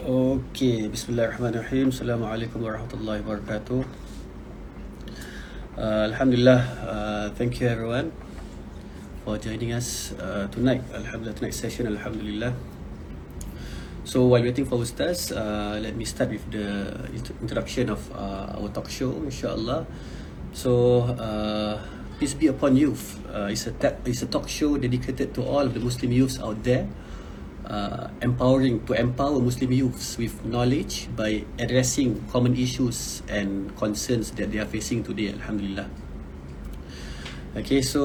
Okey, bismillahirrahmanirrahim. Assalamualaikum warahmatullahi wabarakatuh. Alhamdulillah, thank you everyone for joining us tonight. Alhamdulillah, tonight's session, alhamdulillah. So while waiting for Ustaz, let me start with the introduction of our talk show, insyaAllah. So Peace Be Upon Youth is a talk show dedicated to all of the Muslim youths out there, empower Muslim youths with knowledge by addressing common issues and concerns that they are facing today, alhamdulillah. Okay, so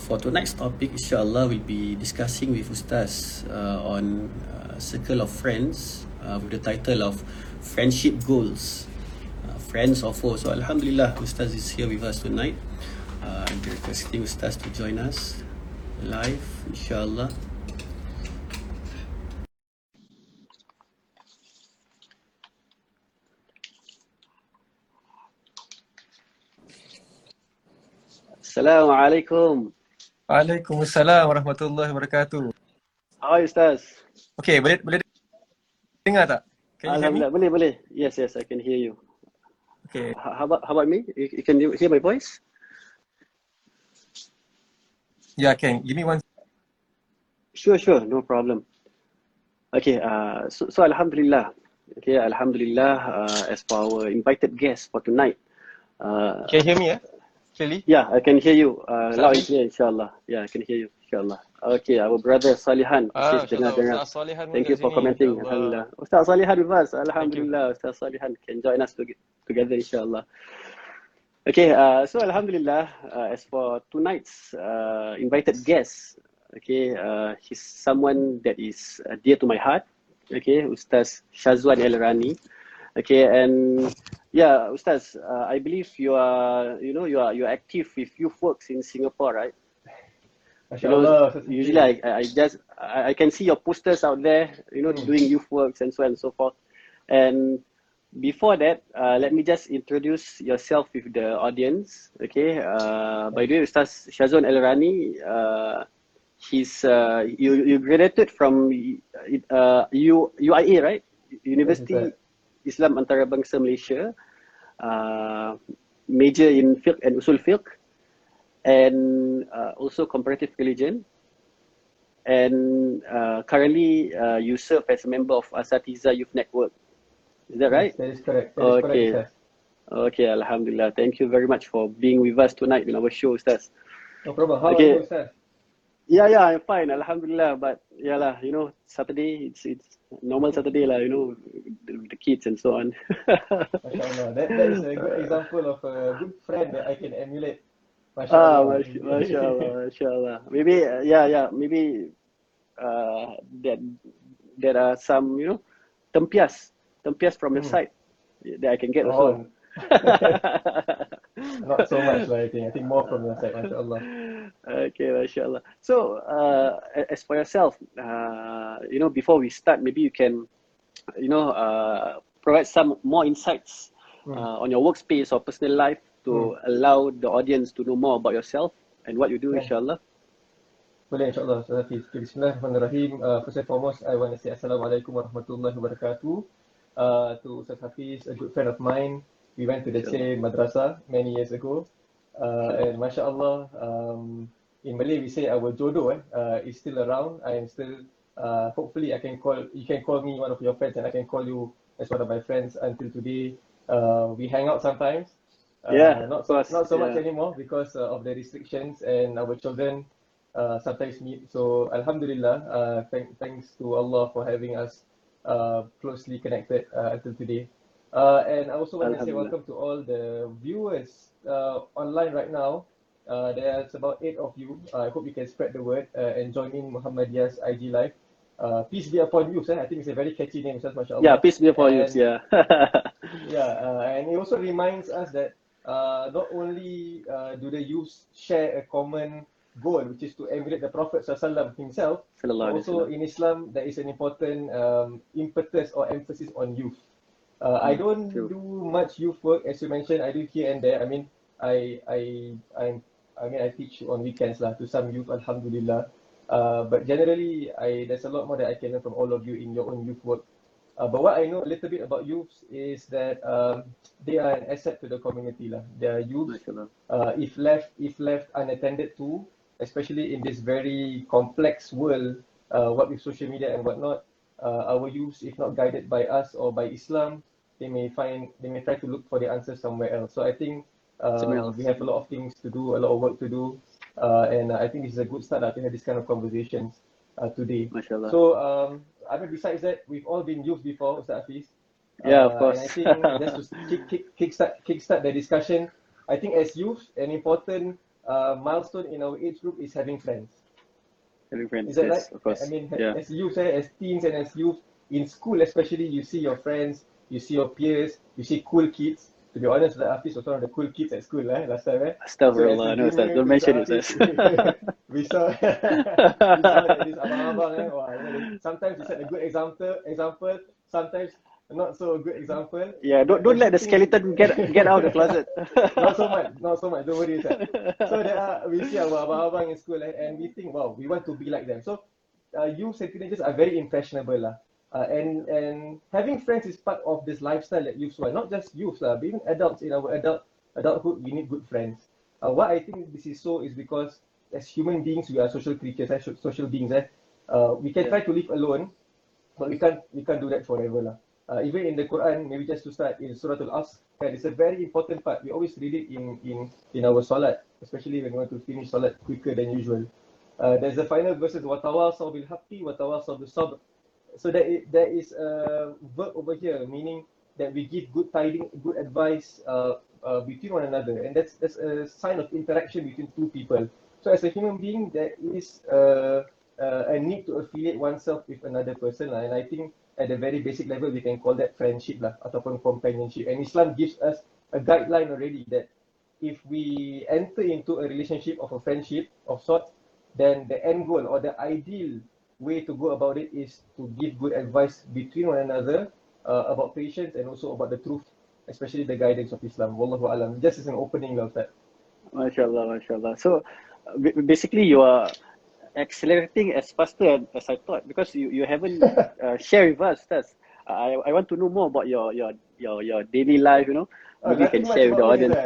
for tonight's topic, insyaAllah, we'll be discussing with Ustaz on circle of friends with the title of friendship goals, friends or foes. So alhamdulillah, Ustaz is here with us tonight. I'm requesting Ustaz to join us live, insyaAllah. Assalamualaikum. Waalaikumsalam warahmatullahi wabarakatuh. Hai Ustaz. Okay, boleh dengar tak? Alhamdulillah, boleh. Yes, I can hear you. Okay. How about me? You can hear my voice? Yeah, I can. Give me one. Sure, no problem. Okay, so alhamdulillah. Okay, alhamdulillah, as for our invited guest for tonight. Can you hear me? Clearly? Yeah, I can hear you. Loud and clear, insyaAllah. Yeah, I can hear you, insyaAllah. Okay, our brother Salihan. Dengar. Ustaz Salihan, thank you for commenting. Alhamdulillah. Ustaz Salihan with us. Alhamdulillah, Ustaz Salihan can join us together, insyaAllah. Okay, so alhamdulillah, as for tonight's invited guest, okay, he's someone that is dear to my heart. Okay, Ustaz Syazwan Elrani. Okay, and yeah, Ustaz, I believe you are active with youth works in Singapore, right? Mashallah. Usually I can see your posters out there, doing youth works and so on and so forth. And before that, let me just introduce yourself with the audience, okay? By the way, Ustaz Syazwan Elrani, you graduated from UIA, right? University Islam Antarabangsa Malaysia, major in fiqh and usul fiqh, and also comparative religion, and currently you serve as a member of Asatiza Youth Network. Is that right? Yes, that is correct. Okay, alhamdulillah. Thank you very much for being with us tonight in our show, Ustaz. No problem. How are you, Ustaz? Yeah, I'm fine, alhamdulillah. But yeah lah, Saturday, it's normal Saturday lah, the kids and so on. Mashallah, that is a good example of a good friend that I can emulate. Mashallah. Mashallah. Maybe maybe that there are some tempias from your side that I can get also. Not so much lah, I think more from your side, mashallah. Okay, mashallah. So as for yourself, before we start, maybe you can provide some more insights on your workspace or personal life to allow the audience to know more about yourself and what you do, insyaAllah. Boleh, insyaAllah, Ustaz Hafiz. Bismillahirrahmanirrahim. First and foremost, I want to say Assalamualaikum warahmatullahi wabarakatuh to Ustaz Hafiz, a good friend of mine. We went to the same madrasah many years ago. And masyaAllah, in Malay we say our jodoh is still around. I am still, hopefully you can call me one of your friends and I can call you as one of my friends until today. We hang out sometimes, not so much anymore because of the restrictions and our children sometimes meet. So alhamdulillah, thanks to Allah for having us closely connected until today. And I also want to say welcome to all the viewers online right now. There's about 8 of you. I hope you can spread the word and join in Muhammadiyah's IG Live. Peace Be Upon Youth. I think it's a very catchy name, mashallah. Yeah, Peace Be Upon Youth, yeah. And it also reminds us that not only do the youths share a common goal, which is to emulate the Prophet ﷺ himself, also in Islam there is an important impetus or emphasis on youth. I don't do much youth work, as you mentioned. I do here and there. I mean, I teach on weekends lah to some youth, alhamdulillah. But generally, there's a lot more that I can learn from all of you in your own youth work. But what I know a little bit about youths is that they are an asset to the community lah. Their youth, if left unattended to, especially in this very complex world, what with social media and whatnot, our youths, if not guided by us or by Islam, they may try to look for the answers somewhere else. So I think we have a lot of things to do, a lot of work to do, and I think this is a good start to have this kind of conversations today. Mashallah. So. I mean, besides that, we've all been youth before, Ustaz Hafiz. Yeah, of course. And I think just to kickstart the discussion, I think as youth, an important milestone in our age group is having friends. Is that yes, right? Of course. I mean, yeah. As youth, as teens and as youth, in school especially, you see your friends, you see your peers, you see cool kids. To be honest, Ustaz Hafiz was one of the cool kids at school last time. Astaghfirullah, so don't mention it. We saw that this abang-abang. Sometimes we set a good example, sometimes not so good example. Yeah, don't let the skeleton get out of the closet. Not so much, don't worry. So there are, we see our abang-abang in school and we think, wow, we want to be like them. So youth and teenagers are very impressionable lah. And having friends is part of this lifestyle that youths want. Not just youths, but even adults in our adulthood, we need good friends. What I think this is so is because as human beings, we are social creatures, social beings. We can try to live alone, but we can't do that forever. Even in the Quran, maybe just to start in Surah Al-Asr, it's a very important part. We always read it in our salat, especially when we want to finish salat quicker than usual. There's the final verses, وَتَوَاصَوْا بِالْحَقِّ وَتَوَاصَوْا بِالصَّبْرِ. So there is a verb over here, meaning that we give good tidings, good advice between one another, and that's a sign of interaction between two people. So as a human being, there is a need to affiliate oneself with another person, and I think at the very basic level, we can call that friendship lah, ataupun companionship. And Islam gives us a guideline already that if we enter into a relationship of a friendship of sorts, then the end goal or the ideal way to go about it is to give good advice between one another about patience and also about the truth, especially the guidance of Islam. Wallahu alam. Just as an opening of that. Mashallah. So basically you are accelerating as faster as I thought because you haven't shared with us. I want to know more about your daily life, you know. Maybe you can share with the audience.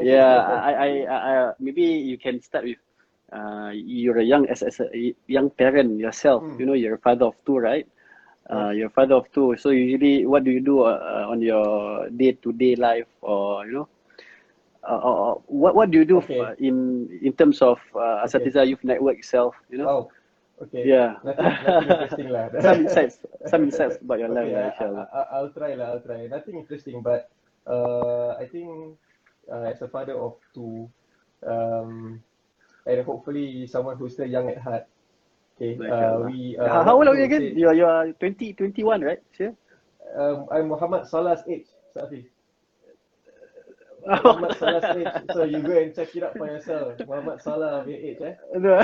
Yeah, I maybe you can start with you're a young parent yourself. You know, you're a father of two, right? You're a father of two. So usually, what do you do on your day-to-day life, or you know, what do you do in terms of Asatiza Youth Network itself? You know. Oh. Okay. Yeah. Nothing interesting lah. Some insights about your life, inshallah. I'll try. Nothing interesting, but I think as a father of two, and hopefully someone who's still young at heart. Okay. We how old are you again? You are 21, right? Sure. I'm Muhammad Salah's age, Safi. Muhammad Salah's age. So you go and check it up for yourself. Muhammad Salah your age, eh? No.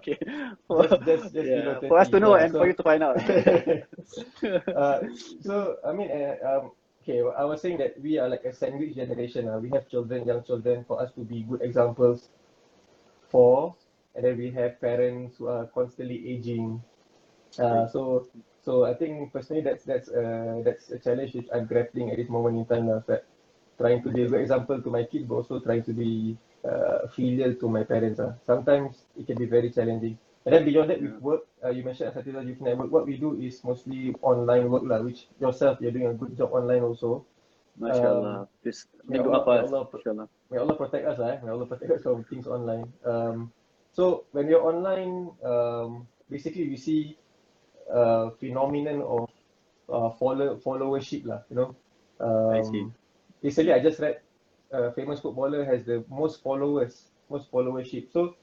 Okay. Just below 30, for us to know and for you to find out. So I mean, okay, I was saying that we are like a sandwich generation. We have children, young children, for us to be good examples. And then we have parents who are constantly aging. So I think personally that's a challenge which I'm grappling at this moment in time now. That trying to be a good example to my kids, but also trying to be filial to my parents. Sometimes it can be very challenging. And then beyond that, with work, you mentioned Asatiza Youth Network. What we do is mostly online work, which yourself you're doing a good job online also. Mashallah. May Allah protect us, May Allah protect us from things online. So when you're online, basically we see a phenomenon of followership lah, you know. I see. Recently I just read a famous footballer has the most followers, most followership. So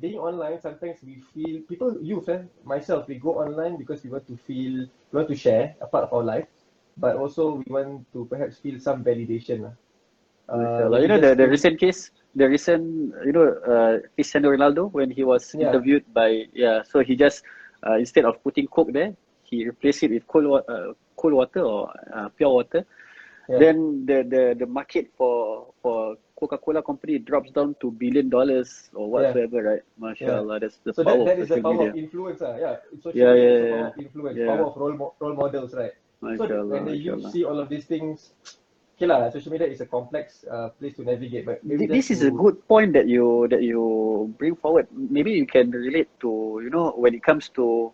being online, sometimes we feel myself, we go online because we want to share a part of our life, but also we want to perhaps feel some validation. You know the recent case, you know, Cristiano Ronaldo when he was interviewed by so he just instead of putting Coke there, he replaced it with cold water or pure water. Then the market for Coca-Cola company drops down to $1 billion or whatsoever, right? MashaAllah, that's the power of social media. So that is the power of influence, yeah. Social media is the power of influence, power of role models, right? MashaAllah, so when the youth see all of these things, okay lah, social media is a complex place to navigate. But maybe this is a good point that you bring forward. Maybe you can relate to, you know, when it comes to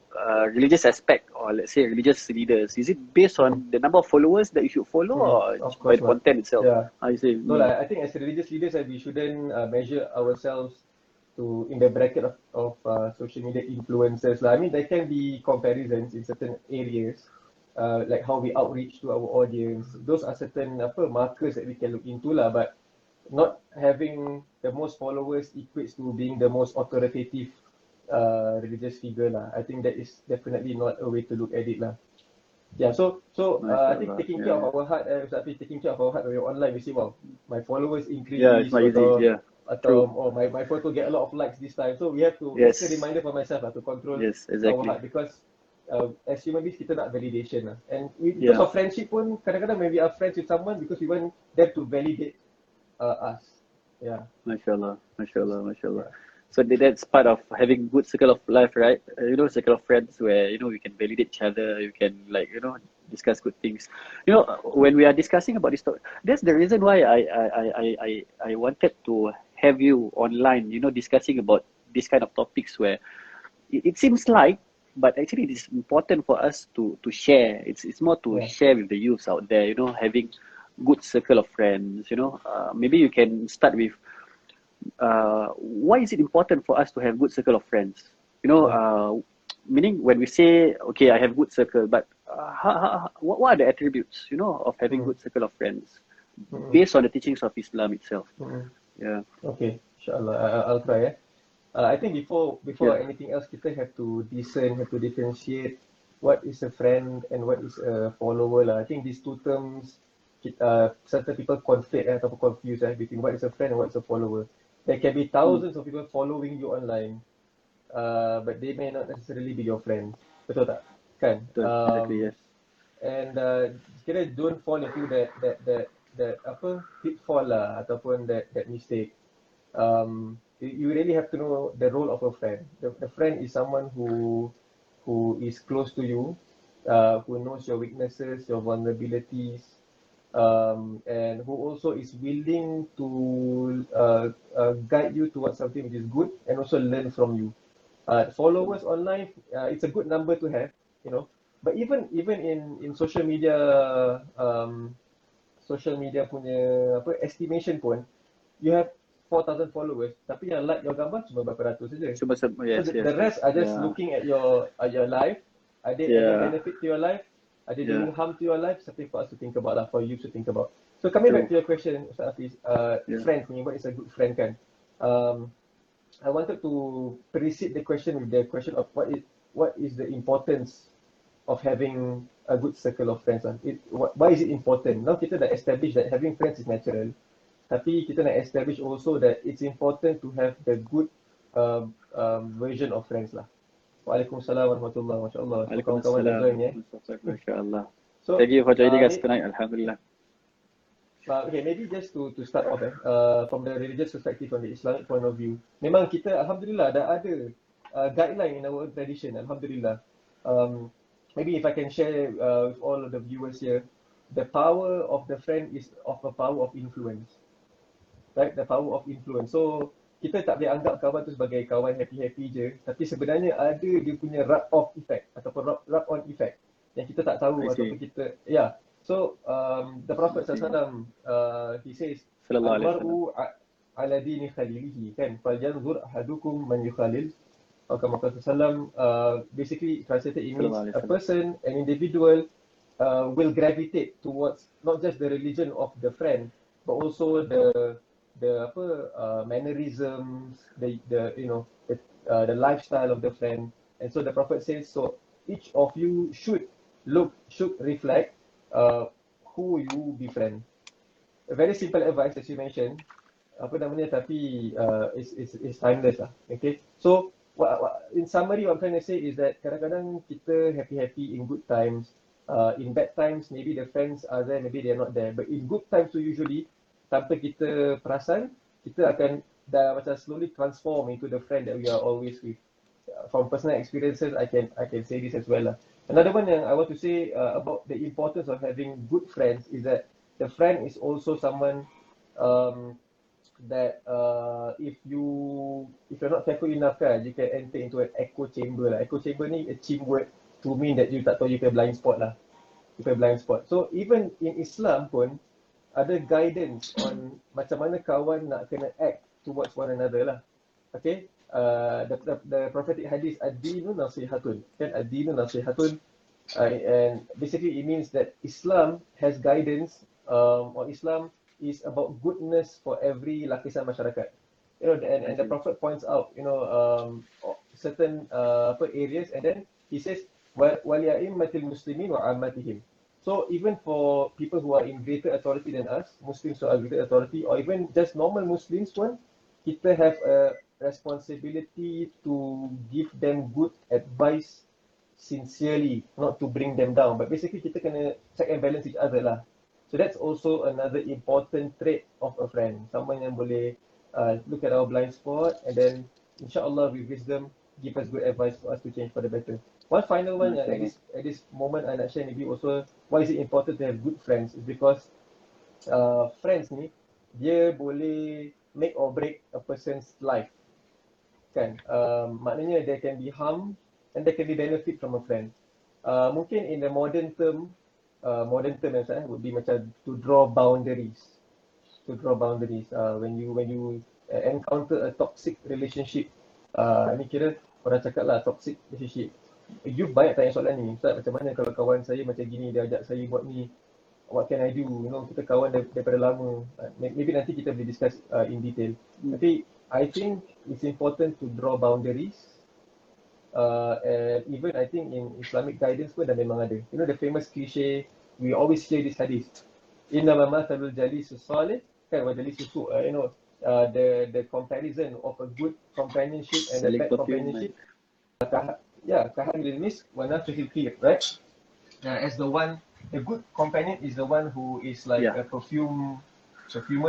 religious aspect, or let's say religious leaders. Is it based on the number of followers that you should follow, or by the content itself? Yeah. I see. No, like, I think as religious leaders, we shouldn't measure ourselves to in the bracket of social media influencers. I mean, there can be comparisons in certain areas. Like how we outreach to our audience, those are certain markers that we can look into lah. But not having the most followers equates to being the most authoritative religious figure lah. I think that is definitely not a way to look at it lah. Yeah, so I think taking care of our heart, taking care of our heart when you're online, we see, wow, my followers increase. Yeah, it's my easy. Or my photo get a lot of likes this time. So we have to make a reminder for myself to control our heart, because as human beings, kita nak validation lah. And because of friendship pun, kadang-kadang maybe are friends with someone because we want them to validate us. Yeah. MashaAllah. So that's part of having good circle of life, right? You know, circle of friends where, you know, we can validate each other, you can like, you know, discuss good things. You know, when we are discussing about this topic, that's the reason why I wanted to have you online, you know, discussing about this kind of topics where it seems like, but actually, it is important for us to share. It's more to share with the youths out there, you know, having good circle of friends, you know. Maybe you can start with, why is it important for us to have good circle of friends? You know, meaning when we say, okay, I have good circle, but what are the attributes, you know, of having good circle of friends based on the teachings of Islam itself? Yeah. Okay, inshallah, I'll try, I think before anything else, kita have to discern, have to differentiate what is a friend and what is a follower lah. I think these two terms, certain people conflate atau confuse between what is a friend and what is a follower. There can be thousands of people following you online, but they may not necessarily be your friend. Betul tak? Kan? Exactly, yes. And kira don't fall into that pitfall lah, ataupun that mistake. You really have to know the role of a friend. The friend is someone who is close to you, who knows your weaknesses, your vulnerabilities, and who also is willing to guide you towards something which is good and also learn from you. Followers online, it's a good number to have, you know. But even in social media punya estimation pun, you have 4,000 followers, tapi yang like your gambar cuma berapa ratus saja. The rest are just looking at your life. Are they any benefit to your life? Are they doing harm to your life? Something for us to think about lah, for you to think about. So coming back to your question, Ustaz Hafiz, friend, what is a good friend kan? I wanted to precede the question with the question of what is the importance of having a good circle of friends lah. Why is it important? Now kita dah establish that having friends is natural. Tapi kita nak establish also that it's important to have the good version of friends lah. Waalaikumsalam warahmatullahi wabarakatuh. Waalaikumsalam warahmatullahi wabarakatuh. InsyaAllah. So, thank you for joining us tonight. Alhamdulillah. Okay, maybe just to start off from the religious perspective, from the Islamic point of view. Memang kita alhamdulillah dah ada guideline in our tradition. Alhamdulillah. Maybe if I can share with all of the viewers here, the power of the friend is of a power of influence. Right, the power of influence. So, kita tak boleh anggap kawan tu sebagai kawan happy-happy je. Tapi sebenarnya ada dia punya rub-off effect ataupun rub-on effect yang kita tak tahu ataupun kita, So, the Prophet SAW, he says, Al-mar'u ala dini khalilihi, kan? Falyanzur ahadukum man yukhalil. Muhammad SAW, basically translated in English, a person, an individual will gravitate towards not just the religion of the friend, but also the mannerisms, the you know, the lifestyle of the friend. And so the Prophet says, so each of you should reflect who you befriend. A very simple advice, as you mentioned, tapi it's timeless lah. Okay, so in summary, what I'm trying to say is that kadang-kadang kita happy in good times, in bad times maybe the friends are there, maybe they're not there, but in good times so usually tanpa kita perasan, kita akan dah macam slowly transform into the friend that we are always with. From personal experiences, I can say this as well lah. Another one yang I want to say about the importance of having good friends is that the friend is also someone that if you're not careful enough kan, you can enter into an echo chamber lah. Echo chamber ni a cheap word to mean that you tak tahu you punya blind spot lah. You punya blind spot. So even in Islam pun ada guidance on macam mana kawan nak kena act towards one another lah. Okay, the prophetic hadith ad-dinu nasihatun, kan, ad-dinu nasihatun, and basically it means that Islam has guidance, or Islam is about goodness for every lapisan masyarakat. You know, and the prophet points out, you know, certain areas, and then he says waliyaimmatil muslimin wa ammatihim. So even for people who are in greater authority than us, Muslims who are greater authority, or even just normal Muslims pun, kita have a responsibility to give them good advice sincerely, not to bring them down. But basically kita kena check and balance each other lah. So that's also another important trait of a friend. Someone yang boleh look at our blind spot, and then insyaAllah with wisdom give us good advice for us to change for the better. One final one at this moment I nak share maybe also, why is it important to have good friends, is because friends ni dia boleh make or break a person's life, kan. Maknanya there can be harm and there can be benefit from a friend. Mungkin in the modern term would be macam to draw boundaries. When you encounter a toxic relationship, ni kira orang cakap lah toxic relationship. You banyak tanya soalan ni, Ustaz, macam mana kalau kawan saya macam gini, dia ajak saya buat ni, what can I do? You know, kita kawan daripada lama, maybe nanti kita boleh discuss in detail. Tapi I think it's important to draw boundaries. And even I think in Islamic guidance pun dah memang ada. You know the famous cliche, we always hear this hadith. Innama mathalul jalisus salih wa jalisus su'. You know, the comparison of a good companionship and a bad companionship. Yeah, kahamil misk wa nafihil khir, right? As the good companion is the one who is like a perfumer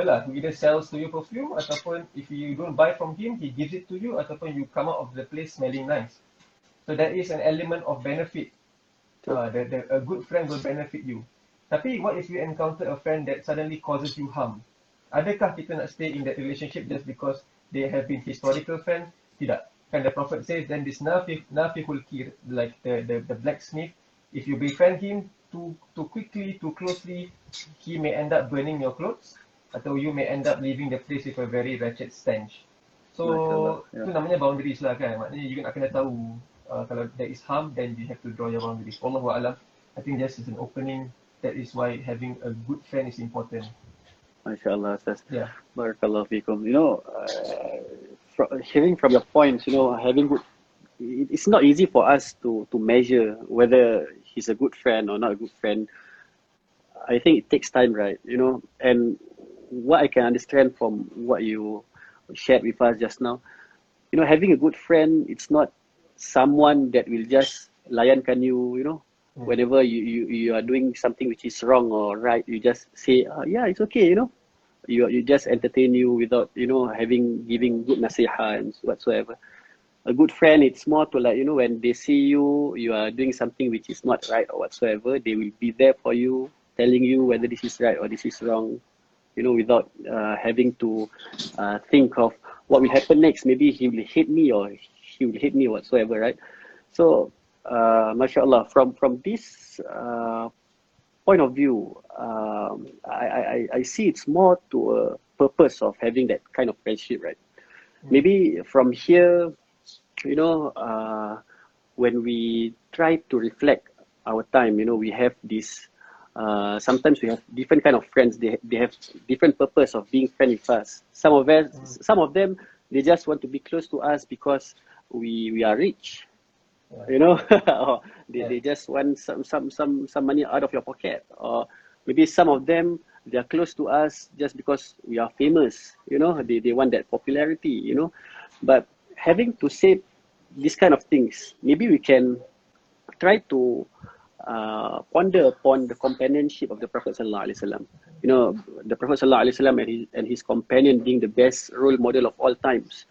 lah, who either sells to you perfume, ataupun if you don't buy from him, he gives it to you, ataupun you come out of the place smelling nice. So that is an element of benefit. A good friend will benefit you. Tapi what if you encounter a friend that suddenly causes you harm? Adakah kita nak stay in that relationship just because they have been historical friends? Tidak. And the prophet says then this nafihul kir, like the blacksmith, if you befriend him too quickly, too closely, he may end up burning your clothes, atau you may end up leaving the place with a very wretched stench. So itu namanya boundaries lah kan. Maknanya you nak kena tahu kalau there is harm, then you have to draw your boundaries. Wallahu a'lam. I think just as an opening, that is why having a good friend is important. Masya Allah, Ustaz. Yeah. Barakallahu fikum. You know, hearing from your points, you know, having good, it's not easy for us to measure whether he's a good friend or not a good friend. I think it takes time, right? You know, and what I can understand from what you shared with us just now, you know, having a good friend, it's not someone that will just layankan you, you know, whenever you are doing something which is wrong or right, you just say, yeah, it's okay, you know, you just entertain you without, you know, giving good nasiha and whatsoever. A good friend, it's more to like, you know, when they see you are doing something which is not right or whatsoever, they will be there for you, telling you whether this is right or this is wrong, you know, without having to think of what will happen next. Maybe he will hit me whatsoever, right? So, mashallah, from this point of view, I see it's more to a purpose of having that kind of friendship, right? Maybe from here, you know, when we try to reflect our time, you know, we have this, sometimes we have different kind of friends. They have different purpose of being friends with us. Some of them, they just want to be close to us because we are rich, you know, or they just want some money out of your pocket. Or maybe some of them, they are close to us just because we are famous, you know, they want that popularity, you know. But having to say these kind of things, maybe we can try to ponder upon the companionship of the Prophet ﷺ. You know, the Prophet ﷺ and his companion being the best role model of all times.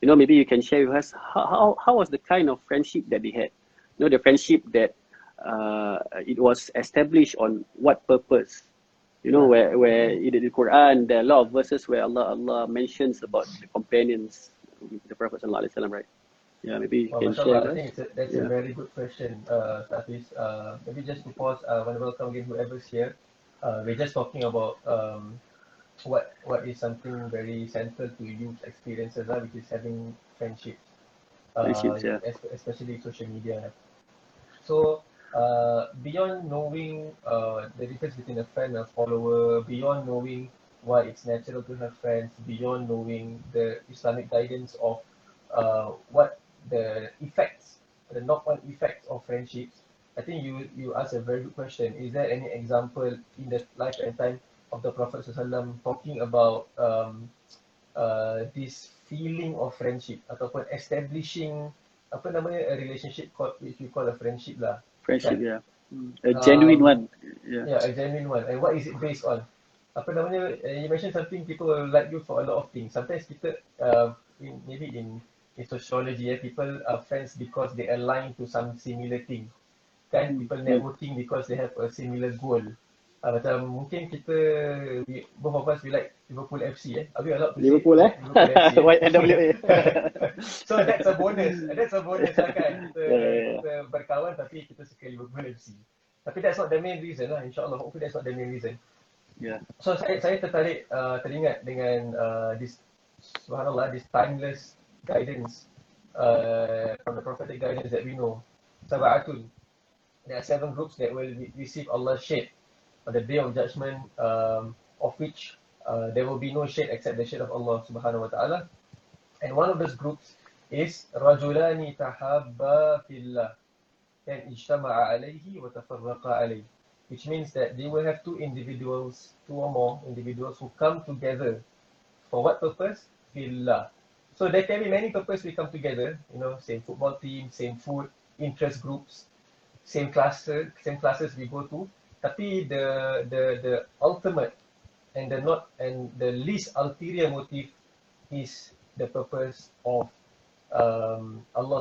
You know, maybe you can share with us how was the kind of friendship that they had. You know, the friendship that it was established on what purpose. You know, where in the Quran there are a lot of verses where Allah mentions about the companions with the Prophet ﷺ, right? Yeah, maybe you can share. I think that's a very good question, Hafiz. Maybe just to pause, I want to welcome again whoever's here. We're just talking about what is something very central to youth experiences, which is having friendships, especially social media. So beyond knowing the difference between a friend and a follower, beyond knowing why it's natural to have friends, beyond knowing the Islamic guidance of what the effects, the knock-on effects of friendships, I think you asked a very good question. Is there any example in the life and time of the Prophet ﷺ talking about this feeling of friendship ataupun establishing apa namanya a relationship called, which you call a friendship lah. Friendship, right? Yeah. A genuine one. Yeah, a genuine one. And what is it based on? Apa namanya, you mentioned something, people will like you for a lot of things. Sometimes kita maybe in sociology, people are friends because they align to some similar thing. Kan, people networking because they have a similar goal. Macam mungkin kita, both of us, we like Liverpool FC. Are we allowed to Liverpool, say Liverpool FC? YNWA. So that's a bonus. That's a bonus lah kan. Kita berkawan tapi kita suka Liverpool FC. Tapi that's not the main reason lah. InsyaAllah, hopefully that's not the main reason. Yeah. So saya tertarik, teringat dengan this, subhanallah, this timeless guidance from the prophetic guidance that we know. Sab'atun. There are 7 groups that will receive Allah's shade on the day of judgment, of which there will be no shade except the shade of Allah subhanahu wa ta'ala. And one of those groups is Rajulani tahabba fillah and ijtama'a alayhi wa tafarraqa alayhi, which means that they will have two or more individuals who come together. For what purpose? Billah. So there can be many purposes we come together, you know, same football team, same food, interest groups, same classes we go to. Tapi the ultimate and the least ulterior motive is the purpose of Allah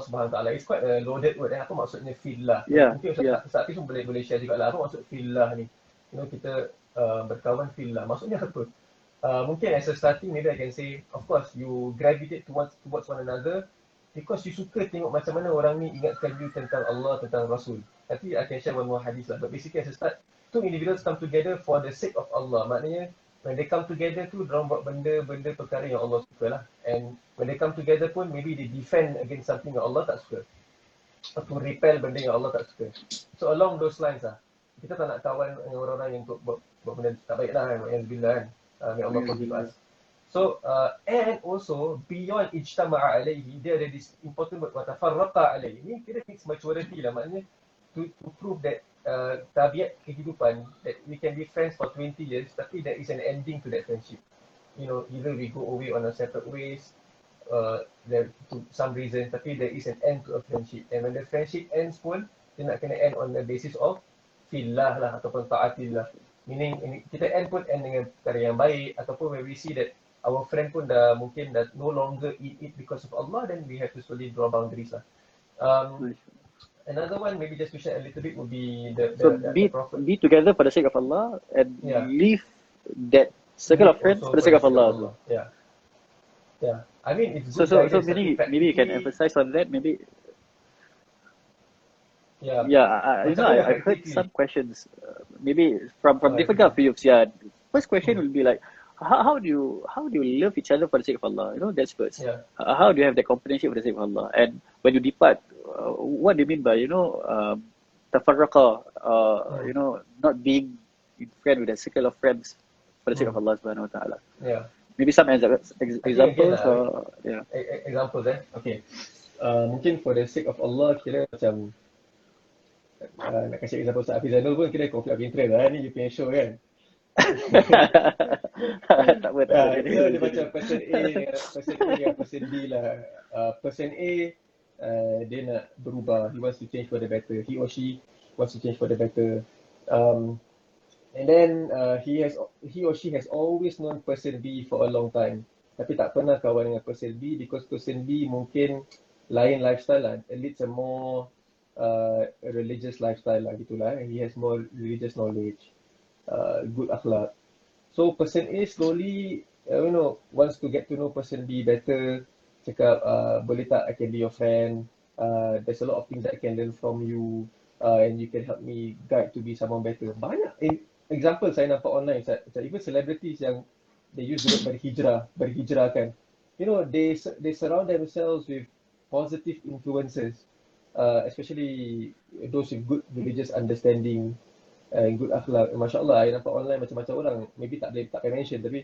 Subhanahu Wa Taala. It's quite a loaded word. Apa maksudnya fillah? Mungkin Ustaz pun boleh share juga lah. Apa maksud fillah ni? You know, kita berkawan fillah. Maksudnya apa? Mungkin as a starting, maybe I can say, of course, you gravitate towards one another because you suka tengok macam mana orang ni ingatkan you tentang Allah, tentang Rasul. Nanti I can share one more hadis lah. But basically, as a start, two individuals come together for the sake of Allah. Maknanya, when they come together tu, mereka buat benda perkara yang Allah suka lah. And when they come together pun, maybe they defend against something yang Allah tak suka. Atau repel benda yang Allah tak suka. So along those lines lah, kita tak nak kawan dengan orang-orang yang buat benda tak baik lah kan, buat yang bila kan. May Allah forgive us. So, and also, beyond ijtama'a alayhi, there is this important word, watafarraqa alayhi. Ini kira fix maturity lah, maknanya to prove that tabiat kehidupan, that we can be friends for 20 years, tapi there is an ending to that friendship. You know, either we go away on our separate ways, there to some reason, tapi there is an end to a friendship. And when the friendship ends pun, dia nak kena end on the basis of fillah lah, ataupun ta'atillah. Meaning, kita end pun end dengan perkara yang baik, ataupun when we see that our friend pun dah mungkin dah no longer eat it because of Allah, then we have to slowly draw boundaries lah. Another one, maybe just to share a little bit, would be be together for the sake of Allah and leave that circle of friends for the sake of Allah. Yeah. I mean, it's good. So maybe you can emphasize on that, maybe. I've heard some questions, maybe from different fields. First question will be like, how do you love each other for the sake of Allah? You know, that's first. How do you have that companionship for the sake of Allah? And when you depart, what do you mean by, you know, tafarraqa, you know, not being in friend with a circle of friends for the sake of Allah subhanahu wa ta'ala? Maybe some examples or examples okay. Mungkin for the sake of Allah, kira macam nak kasih example Ustaz Hafiz pun kira conflict of interest lah, ni you punya show kan. Tak apa so dia macam person A, person B lah. Person A, dia nak berubah, he wants to change for the better, he or she wants to change for the better. And then he or she has always known person B for a long time, tapi tak pernah kawan dengan person B because person B mungkin lain lifestyle lah. It leads a more religious lifestyle lah gitulah. He has more religious knowledge, good akhlak. So person A slowly wants to get to know person B better. Cakap, boleh tak I can be your friend, there's a lot of things that I can learn from you, and you can help me guide to be someone better. Banyak example saya nampak online, even celebrities yang they use the word berhijrah kan. They surround themselves with positive influences, especially those with good religious understanding and good akhlak. Masya Allah, I nampak online macam-macam orang, maybe tak boleh mention tapi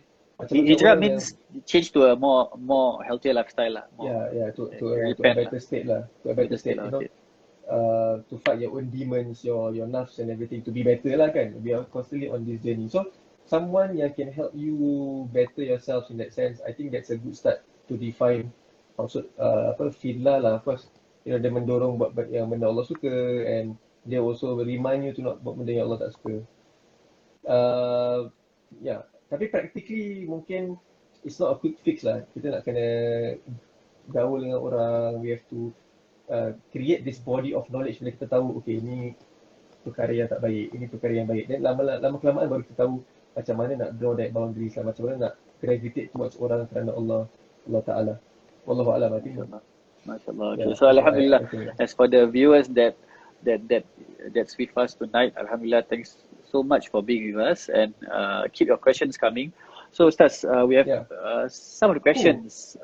hijrah means change to a more healthier lifestyle lah. To a better state lah. To fight your own demons, your nafs and everything, to be better lah kan. We are constantly on this journey. So someone yang can help you better yourself in that sense, I think that's a good start to define maksud fidlah lah. First, dia mendorong buat yang benda Allah suka, and dia also will remind you to not buat benda yang Allah tak suka. Tapi practically mungkin it's not a quick fix lah. Kita nak kena gaul dengan orang. We have to create this body of knowledge bila kita tahu, okay, ini perkara yang tak baik, ini perkara yang baik. Dan lama-kelamaan baru kita tahu macam mana nak draw that boundaries lah. Macam mana nak gravitate towards orang kerana Allah Ta'ala. Wallahu'alam. Masya Allah. Okay. So Alhamdulillah, as for the viewers that's with us tonight, Alhamdulillah, thanks so much for being with us, and keep your questions coming. So Ustaz, we have some of the questions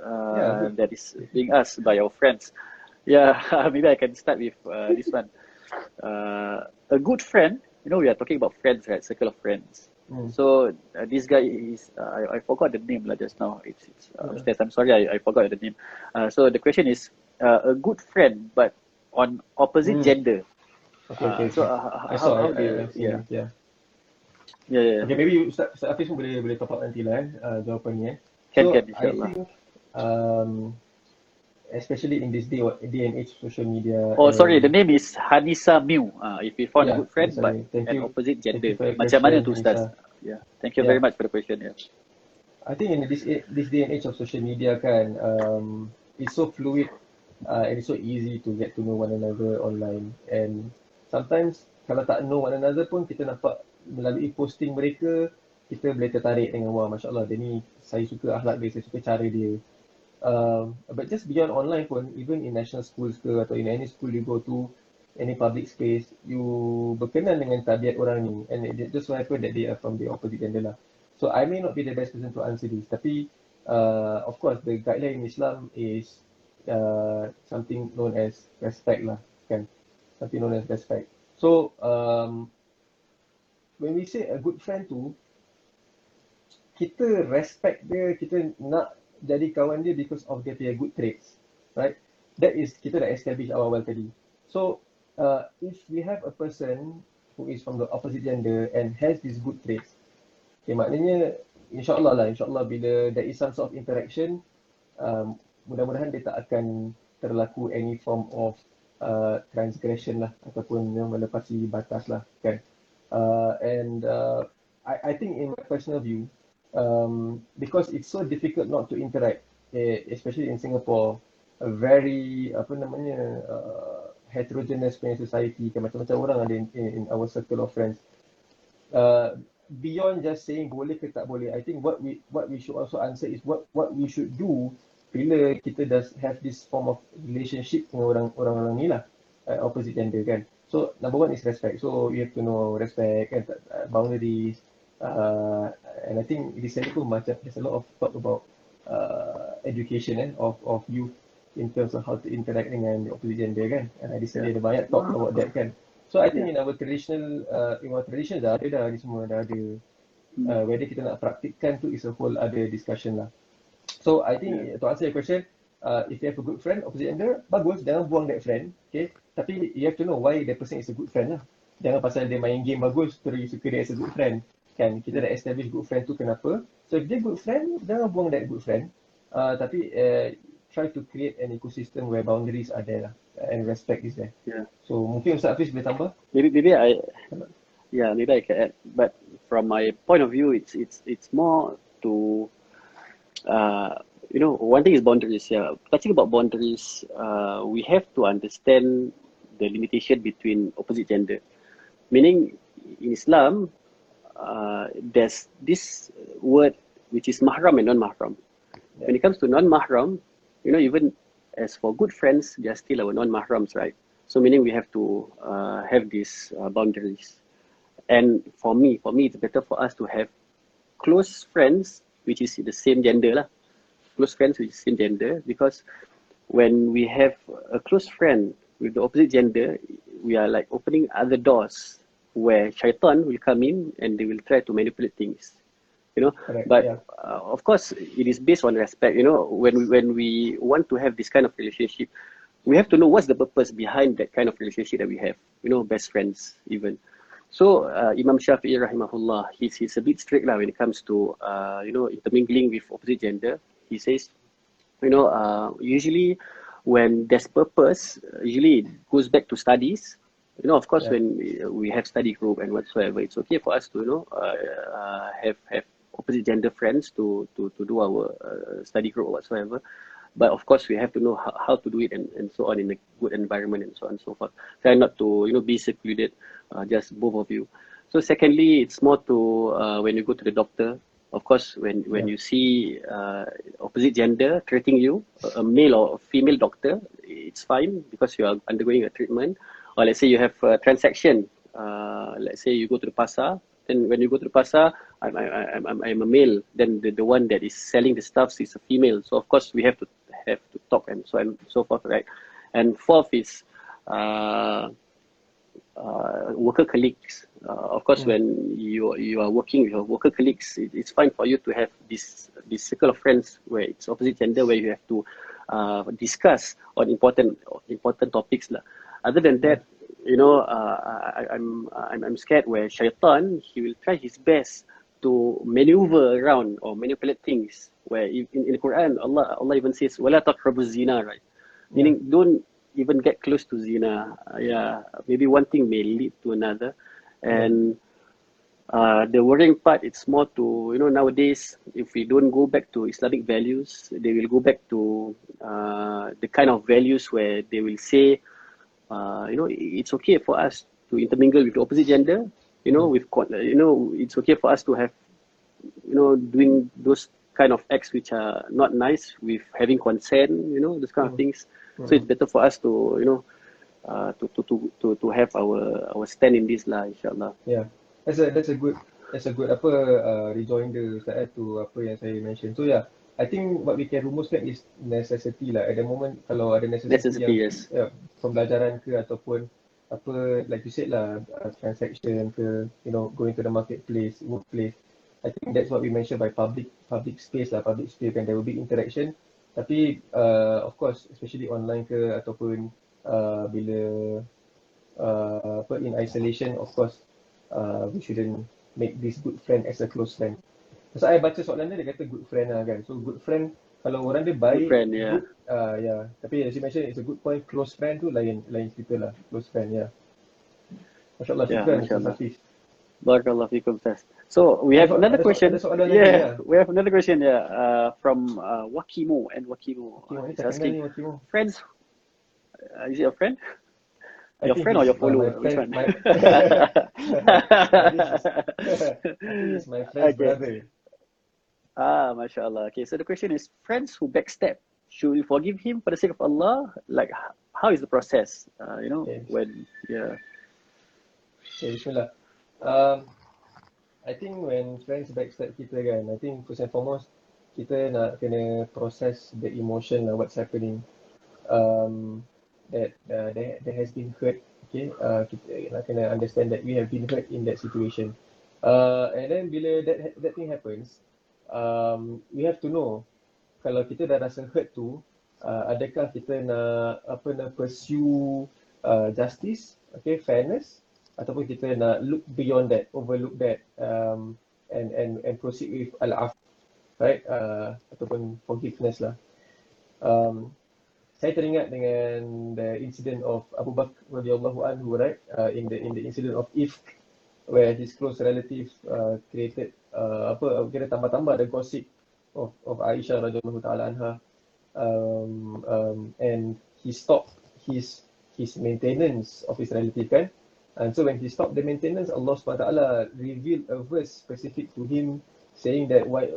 that is being asked by your friends. Maybe I can start with this one. A good friend, we are talking about friends, right? Circle of friends. So this guy is, I forgot the name just now. Ustaz, I'm sorry, I forgot the name. So the question is, a good friend but on opposite gender. Okay. So how do you Okay, maybe Ustaz Hafiz pun boleh top up nanti lah jawapannya. Can, insyaAllah. I think, especially in this day and age social media. Oh, sorry, the name is Hanisa Mew. If you found a good friend but an opposite gender. Macam mana tu Ustaz? Thank you very much for the question. I think in this day and age of social media kan, it's so fluid, and it's so easy to get to know one another online. And sometimes kalau tak know one another pun, kita nampak melalui posting mereka, kita boleh tertarik dengan, wah, Masya Allah, dia ni, saya suka akhlak dia, saya suka cara dia. But just beyond online pun, even in national schools ke, atau in any school you go to, any public space, you berkenan dengan tabiat orang ni, and it just so happen that they are from the opposite gender lah. So I may not be the best person to answer this, tapi of course the guideline in Islam is something known as respect lah, kan? Something known as respect. So when we say a good friend tu, kita respect dia, kita nak jadi kawan dia because of dia punya good traits, right? That is, kita dah establish awal-awal tadi. So, if we have a person who is from the opposite gender and has these good traits, okay, maknanya insyaAllah bila there is some sort of interaction, mudah-mudahan dia tak akan terlaku any form of transgression lah, ataupun melepasi batas lah, kan? I think in my personal view, because it's so difficult not to interact, especially in Singapore, a very heterogeneous society, macam-macam orang ada in our circle of friends. Beyond just saying boleh ke tak boleh, I think what we should also answer is what we should do bila kita does have this form of relationship dengan orang-orang ni lah, opposite gender kan. So number one is respect. So you have to know respect and boundaries. And I think recently pun macam there's a lot of talk about education of youth in terms of how to interact dengan the opposite gender kan. And recently ada banyak talk about that kan. So I think in our traditional dah ada ni semua. Whether kita nak praktikkan tu is a whole other discussion lah. So I think to answer your question, if you have a good friend opposite gender, bagus, jangan buang that friend, okay? Tapi you have to know why the person is a good friend lah. Jangan pasal dia main game bagus, terus you suka dia as a good friend. Kan, kita dah establish good friend tu kenapa. So if dia good friend, jangan buang that good friend. Tapi try to create an ecosystem where boundaries are there lah. and respect is there. Yeah. So mungkin Ustaz Hafiz boleh tambah. Maybe I can add. But from my point of view, it's more to, one thing is boundaries. Yeah, touching about boundaries, we have to understand the limitation between opposite gender. Meaning, in Islam, there's this word which is mahram and non-mahram. Yeah. When it comes to non-mahram, even as for good friends, they are still our non-mahrams, right? So meaning we have to have these boundaries. And for me, it's better for us to have close friends, which is the same gender lah. Close friends with the same gender, because when we have a close friend with the opposite gender, we are like opening other doors where shaitan will come in and they will try to manipulate things. Correct, but yeah. Of course, it is based on respect. When we want to have this kind of relationship, we have to know what's the purpose behind that kind of relationship that we have. Best friends even. So Imam Shafi'i rahimahullah, he's a bit strict when it comes to intermingling with opposite gender. He says, usually when there's purpose, usually it goes back to studies. When we have study group and whatsoever, it's okay for us to have opposite gender friends to do our study group or whatsoever. But of course, we have to know how to do it and so on in a good environment and so on and so forth. Try not to, be secluded, just both of you. So secondly, it's more to when you go to the doctor. Of course, when you see opposite gender treating you, a male or a female doctor, it's fine because you are undergoing a treatment. Or let's say you have a transaction. Let's say you go to the pasar. Then when you go to the pasar, I'm a male. Then the one that is selling the stuffs is a female. So of course we have to talk and so forth, right? And fourth is worker colleagues. Of course, when you are working with your worker colleagues, it's fine for you to have this circle of friends where it's opposite gender, where you have to discuss on important topics lah. Other than that, I'm scared where Shaitan, he will try his best to maneuver around or manipulate things. Where in the Quran, Allah even says, "Wala taqrabu zina," right? Meaning, don't even get close to zina. Maybe one thing may lead to another, and the worrying part, it's more to nowadays, if we don't go back to Islamic values, they will go back to the kind of values where they will say, it's okay for us to intermingle with the opposite gender. It's okay for us to have, doing those kind of acts which are not nice with having consent. Those kind of things. Mm-hmm. So it's better for us to, to have our stand in this lah, insyaAllah. Yeah, that's a good rejoinder Ustaz to apa yang saya mention. So yeah, I think what we can rumuskan is necessity lah. At the moment, kalau ada necessity yang, yes. Pembelajaran ke ataupun apa, like you said lah, transaction ke, going to the marketplace, workplace. I think that's what we mentioned by public space lah, public space, and there will be interaction. Tapi of course, especially online ke ataupun bila in isolation, of course, we shouldn't make this good friend as a close friend. Pasal saya baca soalan dia kata good friend lah kan. So good friend, kalau orang dia baik, good friend, yeah. Tapi as you mentioned, it's a good point. Close friend tu lain cerita lah. Close friend, yeah. MasyaAllah, syukran. Barakallahu fikum, Ustaz. So we have another question. We have another question, yeah. From Wakimu and Wakimu. He's asking, Wakimu. Friends, is it your friend? Your friend or your follower? Which one? He's my friend's brother. MashaAllah. Okay, so the question is, friends who backstab, should we forgive him for the sake of Allah? Like, how is the process? Bismillah. I think when friends backstab kita kan, I think first and foremost, kita nak kena process the emotion lah, what's happening. That there has been hurt, okay? Kita nak kena understand that we have been hurt in that situation. And then bila that thing happens, we have to know kalau kita dah rasa hurt tu, adakah kita nak pursue justice, okay, fairness, ataupun kita nak look beyond that, overlook that, and proceed with al-af, right? Ataupun forgiveness lah. Saya teringat dengan the incident of Abu Bakar radhiyallahu anhu, right? In the incident of Ifk, where his close relatives created tambah-tambah the gossip of Aisyah radhiyallahu taala anha, and he stopped his maintenance of his relative, kan? And so when he stopped the maintenance, Allah Subhanahu Wa Taala revealed a verse specific to him, saying that why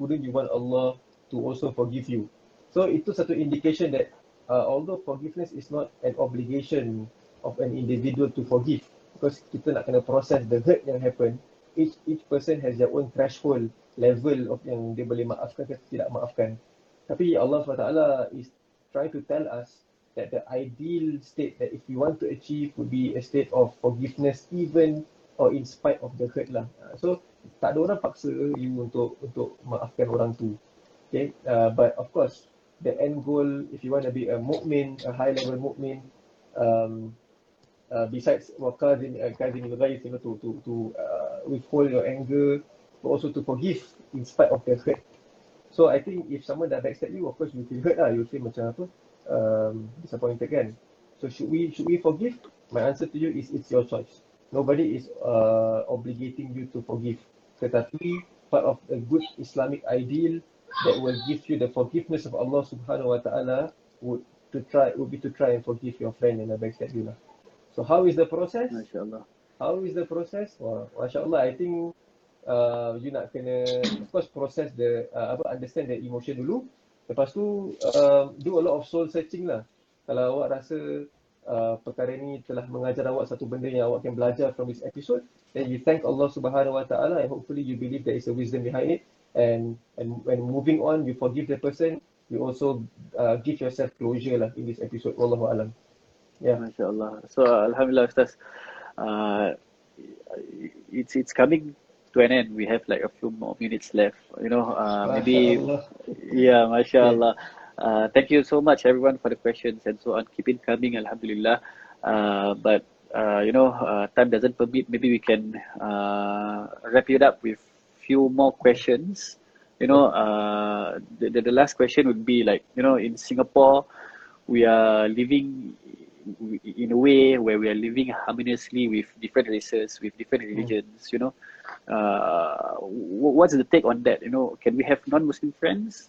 wouldn't you want Allah to also forgive you? So itu satu indication that although forgiveness is not an obligation of an individual to forgive, because kita nak kena proses the hurt yang happen. Each person has their own threshold level of yang dia boleh maafkan atau tidak maafkan. Tapi Allah Subhanahu Wa Taala is trying to tell us that the ideal state that if you want to achieve would be a state of forgiveness even or in spite of the hurt lah. So tak ada orang paksa you untuk maafkan orang tu. Okay, but of course the end goal, if you want to be a mu'min, a high level mu'min, besides waqadin al-ghayth, you know, to withhold your anger, but also to forgive in spite of the hurt. So I think if someone dah backstab you, of course you feel hurt lah, you feel macam apa, disappointed, kan? So should we forgive? My answer to you is it's your choice. Nobody is obligating you to forgive. Tetapi part of a good Islamic ideal that will give you the forgiveness of Allah Subhanahu Wa Taala would be to try and forgive your friend yang backstab you lah. So how is the process? Masya-Allah. How is the process? Wah, masya-Allah. I think you nak kena of course process the understand the emotion dulu. Lepas tu do a lot of soul searching lah. Kalau awak rasa perkara ni telah mengajar awak satu benda yang awak can belajar from this episode, then you thank Allah Subhanahu Wa Taala and hopefully you believe there is a wisdom behind it, and when moving on you forgive the person, you also give yourself closure lah in this episode. Wallahu alam. Yeah, masya-Allah. So alhamdulillah Ustaz, it's coming to an end. We have like a few more minutes left, you know, maybe Allah. Yeah, mashallah. Thank you so much everyone for the questions and so on. Keep it coming, alhamdulillah. But time doesn't permit. Maybe we can wrap it up with few more questions, you know. The last question would be like, you know, in Singapore we are living in a way where we are living harmoniously with different races, with different religions, you know. What's the take on that? You know, can we have non-Muslim friends?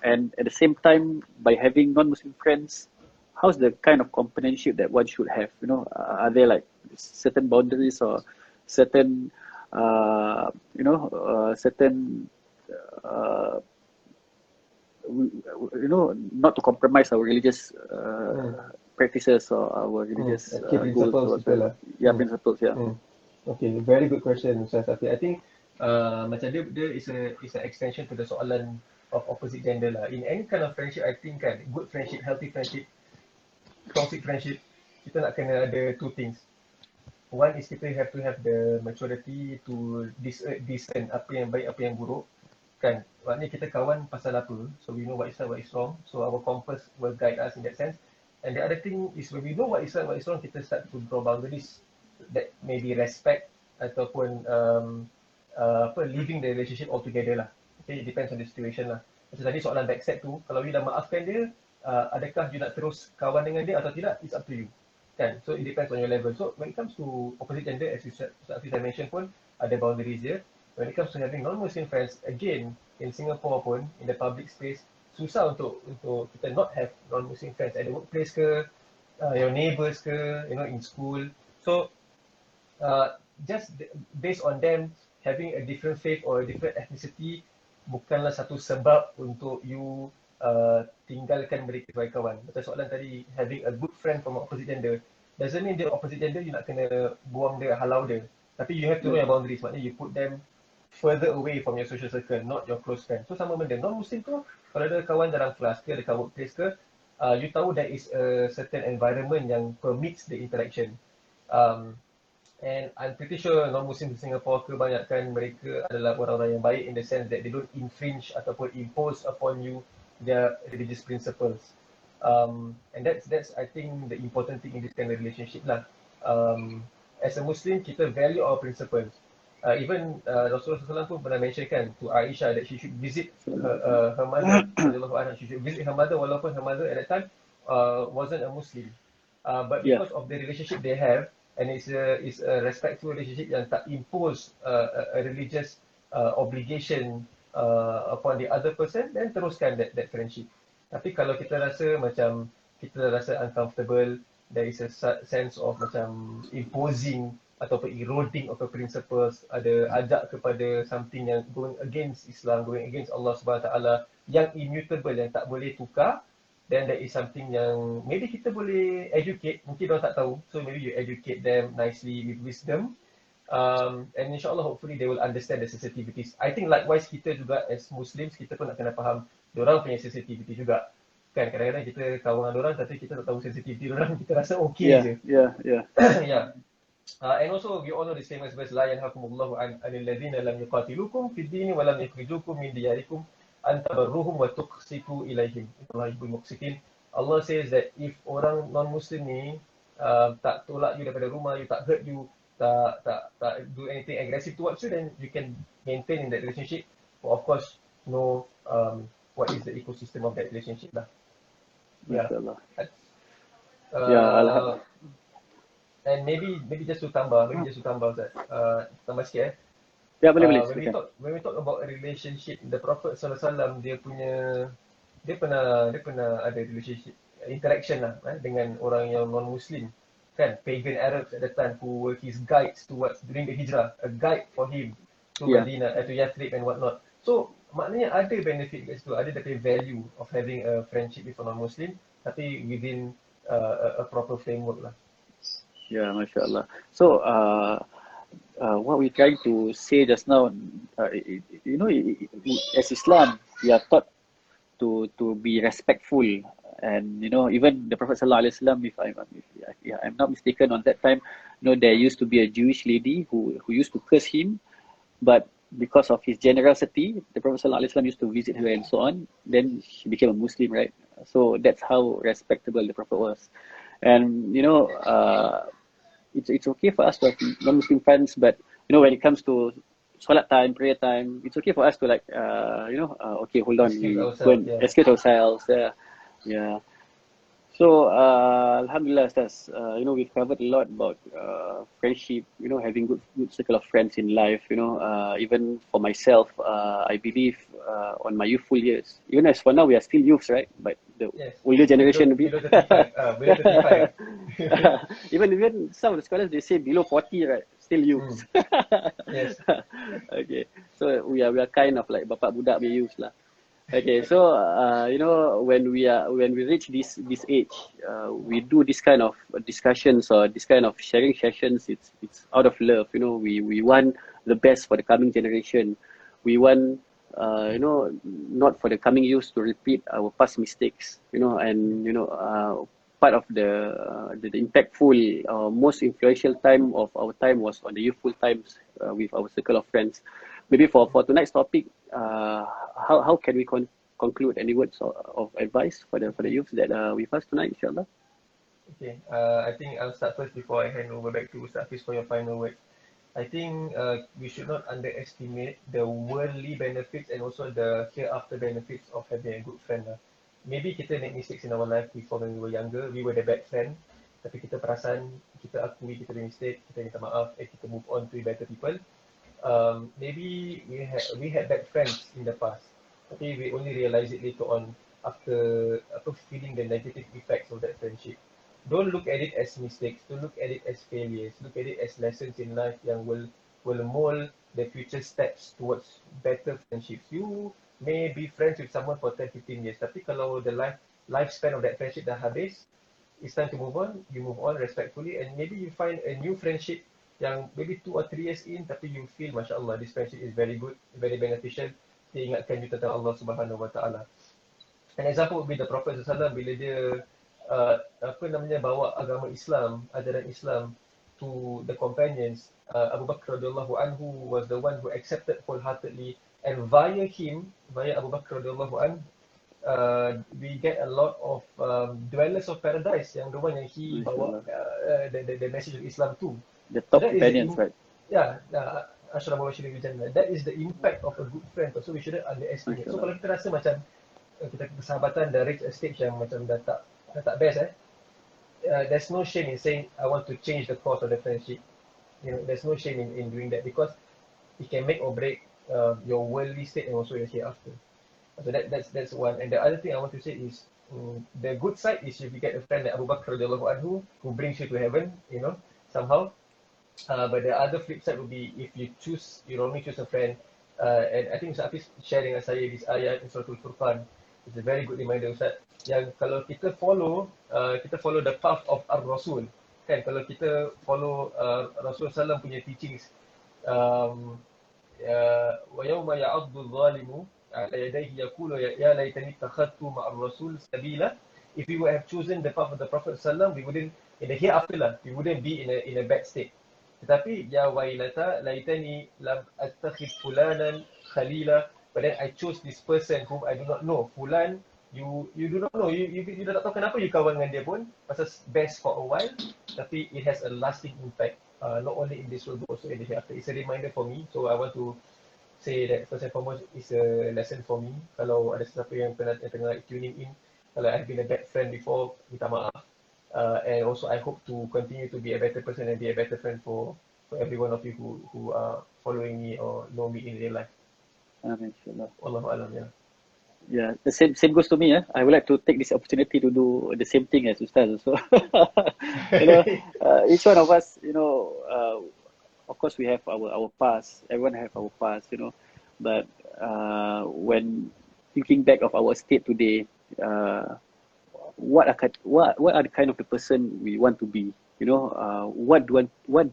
And at the same time, by having non-Muslim friends, how's the kind of companionship that one should have? You know, are there like certain boundaries or certain, not to compromise our religious practices or our religious goals. Yeah, principles, yeah. Okay, very good question, Ustaz Hafiz. I think macam dia is an extension to the soalan of opposite gender lah. In any kind of friendship, I think kan, good friendship, healthy friendship, toxic friendship, kita nak kena ada two things. One is kita have to have the maturity to discern apa yang baik, apa yang buruk, kan? Maknanya kita kawan pasal apa, so we know what is right, what is wrong, so our compass will guide us in that sense. And the other thing is when we know what is right, what is wrong, kita start to draw boundaries that maybe respect ataupun leaving the relationship altogether lah. Okay, it depends on the situation lah. Macam tadi soalan backstab tu, kalau you dah maafkan dia, adakah you nak terus kawan dengan dia atau tidak, it's up to you, kan? So it depends on your level. So when it comes to opposite gender, as I mentioned pun, ada boundaries dia. When it comes to having non-Muslim friends, again, in Singapore pun, in the public space, susah untuk kita not have non-Muslim friends at the workplace ke, your neighbours ke, you know, in school. So just based on them having a different faith or a different ethnicity bukanlah satu sebab untuk you tinggalkan mereka sebagai kawan. Macam soalan tadi, having a good friend from opposite gender doesn't mean dia opposite gender you nak kena buang dia, halau dia. Tapi you have to know your boundaries. Maknanya you put them further away from your social circle, not your close friend. So sama benda, non-Muslim tu kalau ada kawan dalam kelas ke, dekat workplace ke, you tahu there is a certain environment yang permits the interaction. And I'm pretty sure non-Muslim di Singapore kebanyakan mereka adalah orang-orang yang baik in the sense that they don't infringe ataupun impose upon you their religious principles. And that's I think the important thing in this kind of relationship lah. As a Muslim, kita value our principles. Even Rasulullah SAW pun pernah mentionkan to Aisyah that she should visit her mother, she should visit her mother walaupun her mother at that time wasn't a Muslim. But because of the relationship they have, and it's a respectful relationship yang tak impose a religious obligation upon the other person, then teruskan that friendship. Tapi kalau kita rasa macam kita rasa uncomfortable, there is a sense of macam imposing ataupun eroding of the principles, ada ajak kepada something yang going against Islam, going against Allah Subhanahu Wa Taala, yang immutable, yang tak boleh tukar, then there is something yang maybe kita boleh educate, mungkin mereka tak tahu, so maybe you educate them nicely with wisdom, and insyaAllah hopefully they will understand the sensitivities. I think likewise kita juga as Muslims, kita pun nak kena faham diorang punya sensitivity juga, kan. Kadang-kadang kita kawan orang tapi kita tak tahu sensitivity orang, kita rasa okey je. And also we all know this famous verse, la yanhakumullahu anil ladzina lam yuqatilukum fid din wa lam yukhrijukum min diyarikum an tabarruhum wa tuqsitu ilaihim. Allah says that if orang non-Muslim ni tak tolak you daripada rumah you, tak hurt you, tak do anything aggressive towards you, then you can maintain in that relationship. But of course know what is the ecosystem of that relationship lah. Masyaallah. Alhamdulillah. And maybe just to tambah, Ustaz, tambah sikit. Boleh. When we talk about relationship, the Prophet SAW, dia pernah ada relationship, interaction lah dengan orang yang non-Muslim, kan, pagan Arabs at the time who were his guides towards during the hijrah, a guide for him to Medina, to Yathrib and whatnot. So maknanya ada benefit kat situ, ada the value of having a friendship with a non-Muslim, tapi within a proper framework lah. Masya Allah. So what we trying to say just now, as Islam, we are taught to be respectful, and even the Prophet Sallallahu Alaihi Wasallam, if I'm not mistaken, on that time, there used to be a Jewish lady who used to curse him, but because of his generosity, the Prophet Sallallahu Alaihi Wasallam used to visit her and so on. Then she became a Muslim, right? So that's how respectable the Prophet was, and It's okay for us to have non-Muslim friends, but when it comes to solat time, prayer time, it's okay for us to like okay, hold on, excuse ourselves. So alhamdulillah, Ustaz, we've covered a lot about friendship, having good circle of friends in life, even for myself, I believe on my youthful years, even as for now we are still youths, right? But the older generation below 35. even some of the scholars, they say below 40, right? Still youths. Okay, so we are kind of like bapak budak we youths lah. Okay, so when we reach this age, we do this kind of discussions or this kind of sharing sessions. It's out of love, we want the best for the coming generation. We want not for the coming youth to repeat our past mistakes, and part of the impactful, most influential time of our time was on the youthful times, with our circle of friends. Maybe for tonight's topic, how can we conclude? Any words of advice for the youth that are with us tonight, insyaAllah? Okay, I think I'll start first before I hand over back to Ustaz Hafiz for your final words. I think we should not underestimate the worldly benefits and also the hereafter benefits of having a good friend. Maybe kita make mistakes in our life before when we were younger, we were the bad friend, tapi kita perasan, kita akui kita ada mistake, kita minta maaf, and kita move on to better people. Maybe we had bad friends in the past, tapi we only realize it later on after feeling the negative effects of that friendship. Don't look at it as mistakes, don't look at it as failures, look at it as lessons in life yang will mold the future steps towards better friendships. You may be friends with someone for 10-15 years, tapi kalau the lifespan of that friendship dah habis, it's time to move on. You move on respectfully, and maybe you find a new friendship yang maybe 2 or 3 years in, tapi you feel Masya Allah, this friendship is very good, very beneficial. Dia ingatkan you tentang Allah Subhanahu Wa Taala. An example would be the Prophet SAW, bila dia bawa agama Islam, ajaran Islam to the companions. Abu Bakar radhiyallahu anhu was the one who accepted wholeheartedly. And via him, via Abu Bakar radhiyallahu anhu, we get a lot of dwellers of paradise, yang the one yang he bawa the message of Islam to. The top companions, right? Ashraful Musyrikin macam mana. That is the impact of a good friend. So we shouldn't underestimate. So kalau kita rasa macam kita persahabatan dah reach a stage yang macam dah tak best, there's no shame in saying I want to change the course of the friendship. You know, there's no shame in doing that because it can make or break your worldly state and also your hereafter. So that's one. And the other thing I want to say is the good side is if you get a friend like Abu Bakar anhu who brings you to heaven, you know, somehow. But the other flip side would be if you choose, you only choose a friend. And I think Ustaz Hafiz share dengan saya this ayat in Surah Al-Furqan. It's a very good reminder Ustaz. Yang kalau kita follow the path of Ar-Rasul. Kan, kalau kita follow Rasul SAW punya teachings. Wa yawma ya'addu al-zalimu ala yadayhi yaqulu ya laitani ittakhadtu ma'a ar-rasul sabila. If we would have chosen the path of the Prophet SAW, we wouldn't in the hereafter lah, we wouldn't be in a bad state. Tetapi ya wailata laitani lam attakhid fulanan khalila, but then I chose this person whom I do not know. Fulan you do not know, you dah tak tahu kenapa you kawan dengan dia pun, pasal best for a while, tapi it has a lasting impact, not only in this world but also in the hereafter. It's a reminder for me, so I want to say that first and foremost is a lesson for me. Kalau ada sesiapa yang tengah tuning in, kalau I've been a bad friend before, minta maaf. And also, I hope to continue to be a better person and be a better friend for every one of you who are following me or know me in real life. Inshallah. Wallahu alam, yeah. Yeah, the same goes to me. I would like to take this opportunity to do the same thing as Ustaz. So, you know, each one of us, you know, of course we have our past. Everyone have our past, you know. But when thinking back of our state today, what are the kind of the person we want to be, you know, what do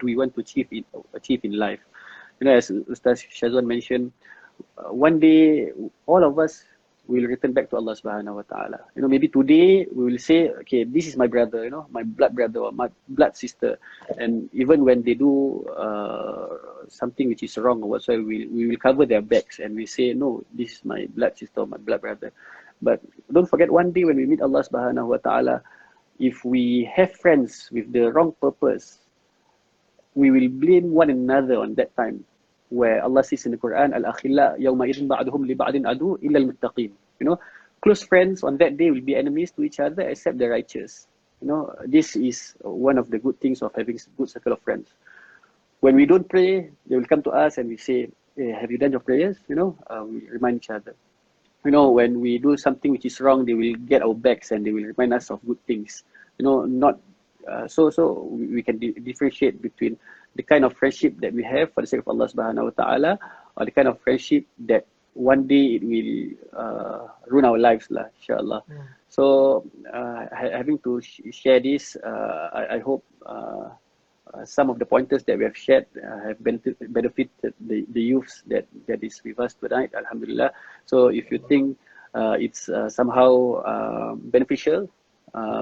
we want to achieve in life, you know. As Ustaz Syazwan mentioned, one day all of us will return back to Allah Subhanahu Wa Taala. You know, maybe today we will say, okay, this is my brother, you know, my blood brother or my blood sister, and even when they do something which is wrong or whatsoever, we will cover their backs and we say, no, this is my blood sister or my blood brother. But don't forget, one day when we meet Allah Subhanahu Wa Taala, if we have friends with the wrong purpose, we will blame one another on that time. Where Allah says in the Quran, Al-akhilla yawma idhin ba'duhum li ba'din adu illa al-muttaqin. You know, close friends on that day will be enemies to each other except the righteous. You know, this is one of the good things of having a good circle of friends. When we don't pray, they will come to us and we say, hey, have you done your prayers? You know, we remind each other. You know, when we do something which is wrong, they will get our backs and they will remind us of good things. You know, not so we can differentiate between the kind of friendship that we have for the sake of Allah Subhanahu Wa Taala, or the kind of friendship that one day it will ruin our lives lah, insyaAllah. So having to share this, I hope some of the pointers that we have shared have benefited the youths that is with us tonight, Alhamdulillah. So if you think it's somehow beneficial,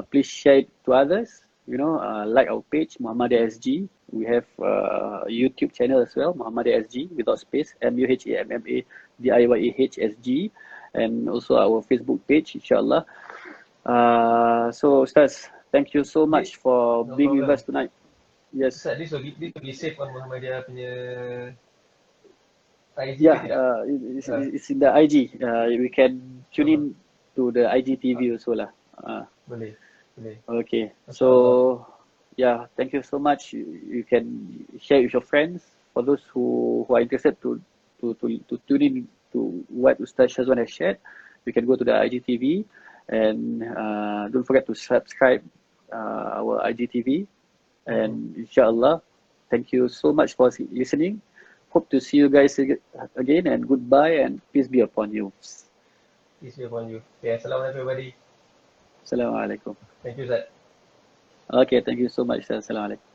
please share it to others. You know, like our page, Muhammadiyah SG. We have a YouTube channel as well, Muhammadiyah SG, without space, MUHAMMADIYAH SG. And also our Facebook page, insyaAllah. So, Ustaz, thank you so much for being with us tonight. Yes. Ustaz, this will be safe on Muhammadiyah punya IG. Yeah, it's in the IG. We can tune in to the IGTV also lah. Boleh. Okay, so yeah, thank you so much. You can share with your friends. For those who are interested to tune in to what Ustaz Syazwan has shared, you can go to the IGTV and don't forget to subscribe our IGTV. And insyaAllah, thank you so much for listening. Hope to see you guys again, and goodbye and peace be upon you. Peace be upon you. Yeah, salam everybody. Assalamualaikum. Thank you, sir. Okay, thank you so much, sir. Assalamualaikum.